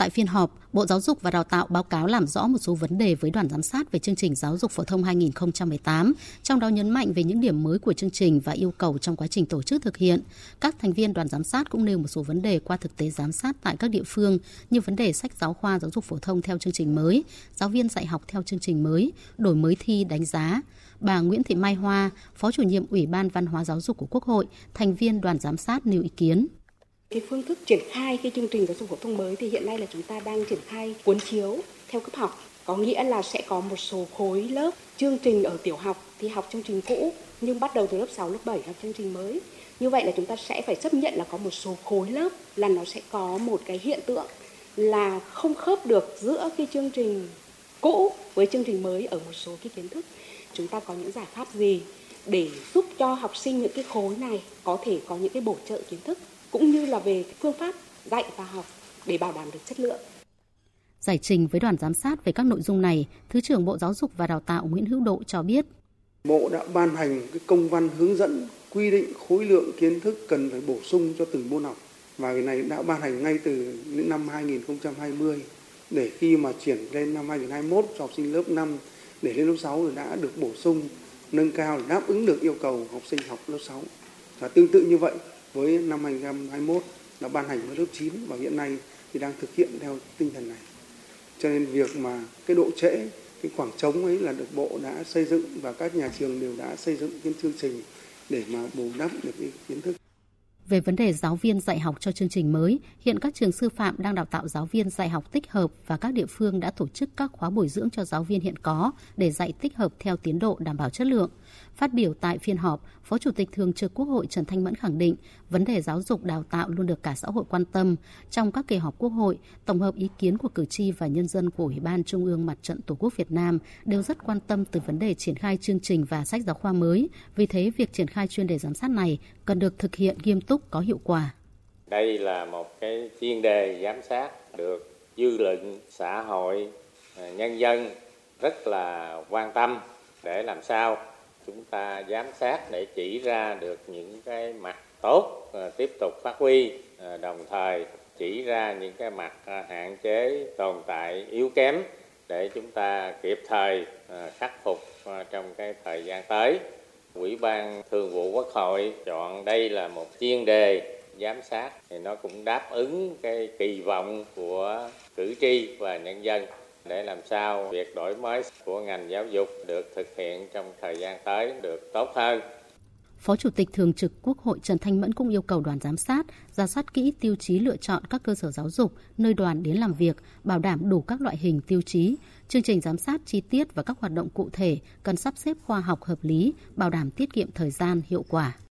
Tại phiên họp, Bộ Giáo dục và Đào tạo báo cáo làm rõ một số vấn đề với đoàn giám sát về chương trình giáo dục phổ thông 2018, trong đó nhấn mạnh về những điểm mới của chương trình và yêu cầu trong quá trình tổ chức thực hiện. Các thành viên đoàn giám sát cũng nêu một số vấn đề qua thực tế giám sát tại các địa phương như vấn đề sách giáo khoa giáo dục phổ thông theo chương trình mới, giáo viên dạy học theo chương trình mới, đổi mới thi đánh giá. Bà Nguyễn Thị Mai Hoa, Phó Chủ nhiệm Ủy ban Văn hóa Giáo dục của Quốc hội, thành viên đoàn giám sát nêu ý kiến. Cái phương thức triển khai cái chương trình giáo dục phổ thông mới thì hiện nay là chúng ta đang triển khai cuốn chiếu theo cấp học, có nghĩa là sẽ có một số khối lớp, chương trình ở tiểu học thì học chương trình cũ nhưng bắt đầu từ lớp 6, lớp 7 học chương trình mới. Như vậy là chúng ta sẽ phải chấp nhận là có một số khối lớp là nó sẽ có một cái hiện tượng là không khớp được giữa cái chương trình cũ với chương trình mới ở một số cái kiến thức. Chúng ta có những giải pháp gì để giúp cho học sinh những cái khối này có thể có những cái bổ trợ kiến thức, cũng như là về phương pháp dạy và học để bảo đảm được chất lượng. Giải trình với đoàn giám sát về các nội dung này, Thứ trưởng Bộ Giáo dục và Đào tạo Nguyễn Hữu Độ cho biết. Bộ đã ban hành cái công văn hướng dẫn quy định khối lượng kiến thức cần phải bổ sung cho từng môn học. Và cái này đã ban hành ngay từ năm 2020 để khi mà chuyển lên năm 2021 cho học sinh lớp 5 để lên lớp 6 thì đã được bổ sung, nâng cao, đáp ứng được yêu cầu học sinh học lớp 6. Và tương tự như vậy, với năm 2021 đã ban hành với lớp 9 và hiện nay thì đang thực hiện theo tinh thần này. Cho nên việc mà cái độ trễ, cái khoảng trống ấy là được Bộ đã xây dựng và các nhà trường đều đã xây dựng cái chương trình để mà bù đắp được cái kiến thức. Về vấn đề giáo viên dạy học cho chương trình mới, hiện các trường sư phạm đang đào tạo giáo viên dạy học tích hợp và các địa phương đã tổ chức các khóa bồi dưỡng cho giáo viên hiện có để dạy tích hợp theo tiến độ đảm bảo chất lượng. Phát biểu tại phiên họp, Phó Chủ tịch Thường trực Quốc hội Trần Thanh Mẫn khẳng định vấn đề giáo dục đào tạo luôn được cả xã hội quan tâm. Trong các kỳ họp Quốc hội, tổng hợp ý kiến của cử tri và nhân dân của Ủy ban Trung ương Mặt trận Tổ quốc Việt Nam đều rất quan tâm từ vấn đề triển khai chương trình và sách giáo khoa mới. Vì thế, việc triển khai chuyên đề giám sát này cần được thực hiện nghiêm túc, có hiệu quả. Đây là một cái chuyên đề giám sát được dư luận, xã hội, nhân dân rất là quan tâm để làm sao chúng ta giám sát để chỉ ra được những cái mặt tốt, tiếp tục phát huy, đồng thời chỉ ra những cái mặt hạn chế, tồn tại, yếu kém để chúng ta kịp thời khắc phục trong cái thời gian tới. Ủy ban Thường vụ Quốc hội chọn đây là một chuyên đề giám sát thì nó cũng đáp ứng cái kỳ vọng của cử tri và nhân dân để làm sao việc đổi mới của ngành giáo dục được thực hiện trong thời gian tới được tốt hơn. Phó Chủ tịch Thường trực Quốc hội Trần Thanh Mẫn cũng yêu cầu đoàn giám sát rà soát kỹ tiêu chí lựa chọn các cơ sở giáo dục, nơi đoàn đến làm việc, bảo đảm đủ các loại hình tiêu chí. Chương trình giám sát chi tiết và các hoạt động cụ thể cần sắp xếp khoa học hợp lý, bảo đảm tiết kiệm thời gian, hiệu quả.